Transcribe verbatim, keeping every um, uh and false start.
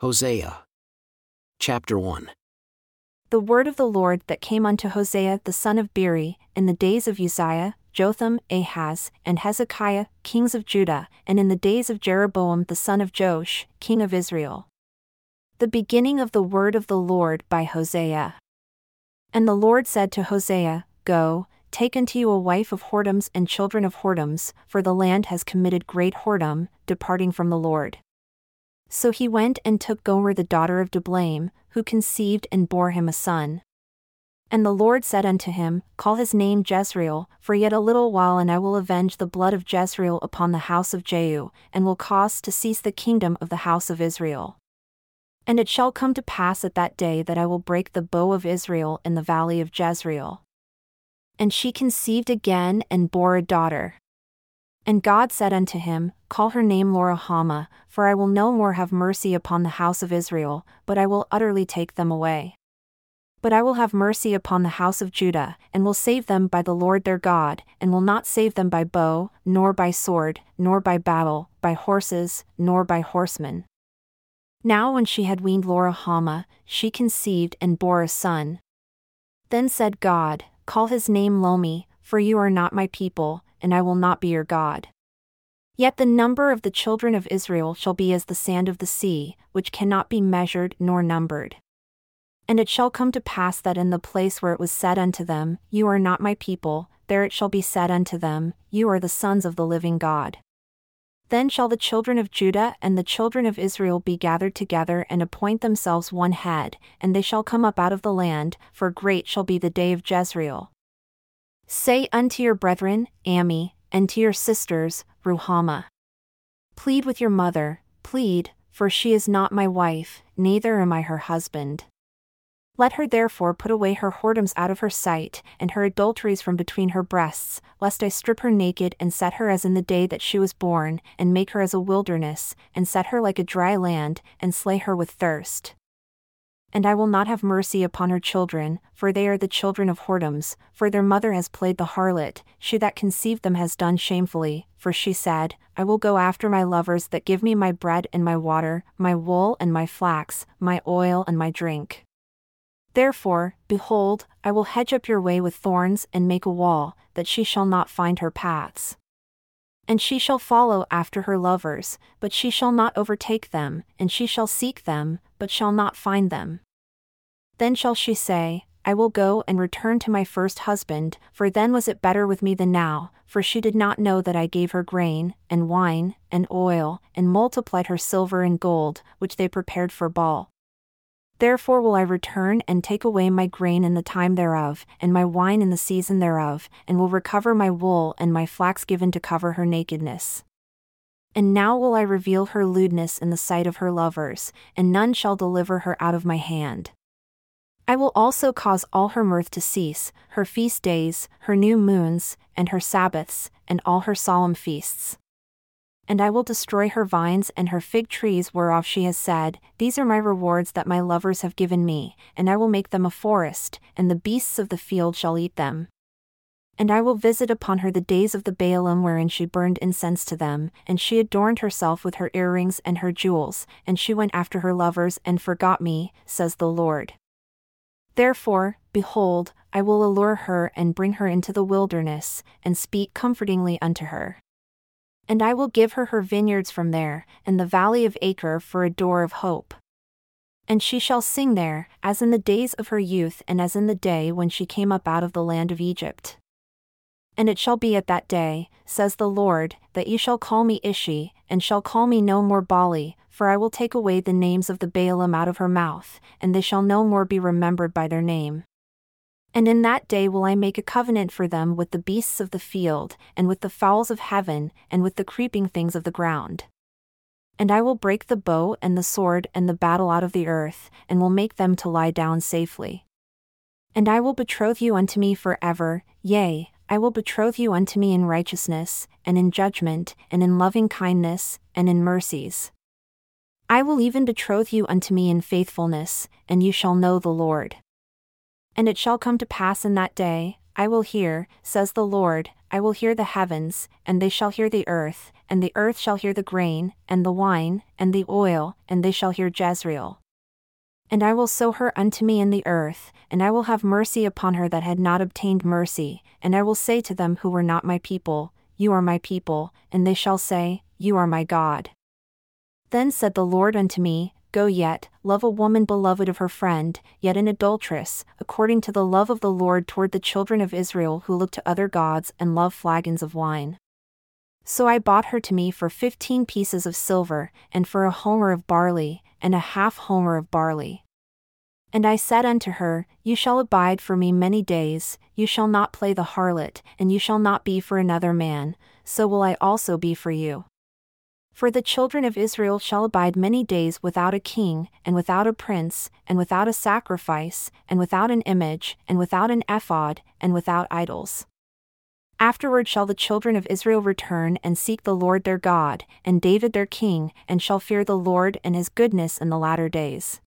Hosea. Chapter one. The word of the Lord that came unto Hosea the son of Beeri, in the days of Uzziah, Jotham, Ahaz, and Hezekiah, kings of Judah, and in the days of Jeroboam the son of Josh, king of Israel. The beginning of the word of the Lord by Hosea. And the Lord said to Hosea, Go, take unto you a wife of whoredoms and children of whoredoms, for the land has committed great whoredom, departing from the Lord. So he went and took Gomer the daughter of Diblaim, who conceived and bore him a son. And the Lord said unto him, Call his name Jezreel, for yet a little while and I will avenge the blood of Jezreel upon the house of Jehu, and will cause to cease the kingdom of the house of Israel. And it shall come to pass at that day that I will break the bow of Israel in the valley of Jezreel. And she conceived again and bore a daughter. And God said unto him, Call her name Lo-ruhamah, for I will no more have mercy upon the house of Israel, but I will utterly take them away. But I will have mercy upon the house of Judah, and will save them by the Lord their God, and will not save them by bow, nor by sword, nor by battle, by horses, nor by horsemen. Now when she had weaned Lo-ruhamah, she conceived and bore a son. Then said God, Call his name Lomi, for you are not my people, and I will not be your God. Yet the number of the children of Israel shall be as the sand of the sea, which cannot be measured nor numbered. And it shall come to pass that in the place where it was said unto them, You are not my people, there it shall be said unto them, You are the sons of the living God. Then shall the children of Judah and the children of Israel be gathered together and appoint themselves one head, and they shall come up out of the land, for great shall be the day of Jezreel. Say unto your brethren, Ammi, and to your sisters, Ruhama. Plead with your mother, plead, for she is not my wife, neither am I her husband. Let her therefore put away her whoredoms out of her sight, and her adulteries from between her breasts, lest I strip her naked and set her as in the day that she was born, and make her as a wilderness, and set her like a dry land, and slay her with thirst. And I will not have mercy upon her children, for they are the children of whoredoms, for their mother has played the harlot, she that conceived them has done shamefully, for she said, I will go after my lovers that give me my bread and my water, my wool and my flax, my oil and my drink. Therefore, behold, I will hedge up your way with thorns and make a wall, that she shall not find her paths. And she shall follow after her lovers, but she shall not overtake them, and she shall seek them, but shall not find them. Then shall she say, I will go and return to my first husband, for then was it better with me than now, for she did not know that I gave her grain, and wine, and oil, and multiplied her silver and gold, which they prepared for Baal. Therefore will I return and take away my grain in the time thereof, and my wine in the season thereof, and will recover my wool and my flax given to cover her nakedness. And now will I reveal her lewdness in the sight of her lovers, and none shall deliver her out of my hand. I will also cause all her mirth to cease, her feast days, her new moons, and her Sabbaths, and all her solemn feasts. And I will destroy her vines and her fig trees whereof she has said, These are my rewards that my lovers have given me, and I will make them a forest, and the beasts of the field shall eat them. And I will visit upon her the days of the Baalim wherein she burned incense to them, and she adorned herself with her earrings and her jewels, and she went after her lovers and forgot me, says the Lord. Therefore, behold, I will allure her and bring her into the wilderness, and speak comfortingly unto her. And I will give her her vineyards from there, and the valley of Achor for a door of hope. And she shall sing there, as in the days of her youth and as in the day when she came up out of the land of Egypt. And it shall be at that day, says the Lord, that ye shall call me Ishi, and shall call me no more Baali, for I will take away the names of the Baalim out of her mouth, and they shall no more be remembered by their name. And in that day will I make a covenant for them with the beasts of the field, and with the fowls of heaven, and with the creeping things of the ground. And I will break the bow and the sword and the battle out of the earth, and will make them to lie down safely. And I will betroth you unto me for ever, yea, I will betroth you unto me in righteousness, and in judgment, and in loving kindness, and in mercies. I will even betroth you unto me in faithfulness, and you shall know the Lord. And it shall come to pass in that day, I will hear, says the Lord, I will hear the heavens, and they shall hear the earth, and the earth shall hear the grain, and the wine, and the oil, and they shall hear Jezreel. And I will sow her unto me in the earth, and I will have mercy upon her that had not obtained mercy, and I will say to them who were not my people, You are my people, and they shall say, You are my God. Then said the Lord unto me, Go yet, love a woman beloved of her friend, yet an adulteress, according to the love of the Lord toward the children of Israel who look to other gods and love flagons of wine. So I bought her to me for fifteen pieces of silver, and for a homer of barley, and a half homer of barley. And I said unto her, You shall abide for me many days, you shall not play the harlot, and you shall not be for another man, so will I also be for you. For the children of Israel shall abide many days without a king, and without a prince, and without a sacrifice, and without an image, and without an ephod, and without idols. Afterward shall the children of Israel return and seek the Lord their God, and David their king, and shall fear the Lord and his goodness in the latter days.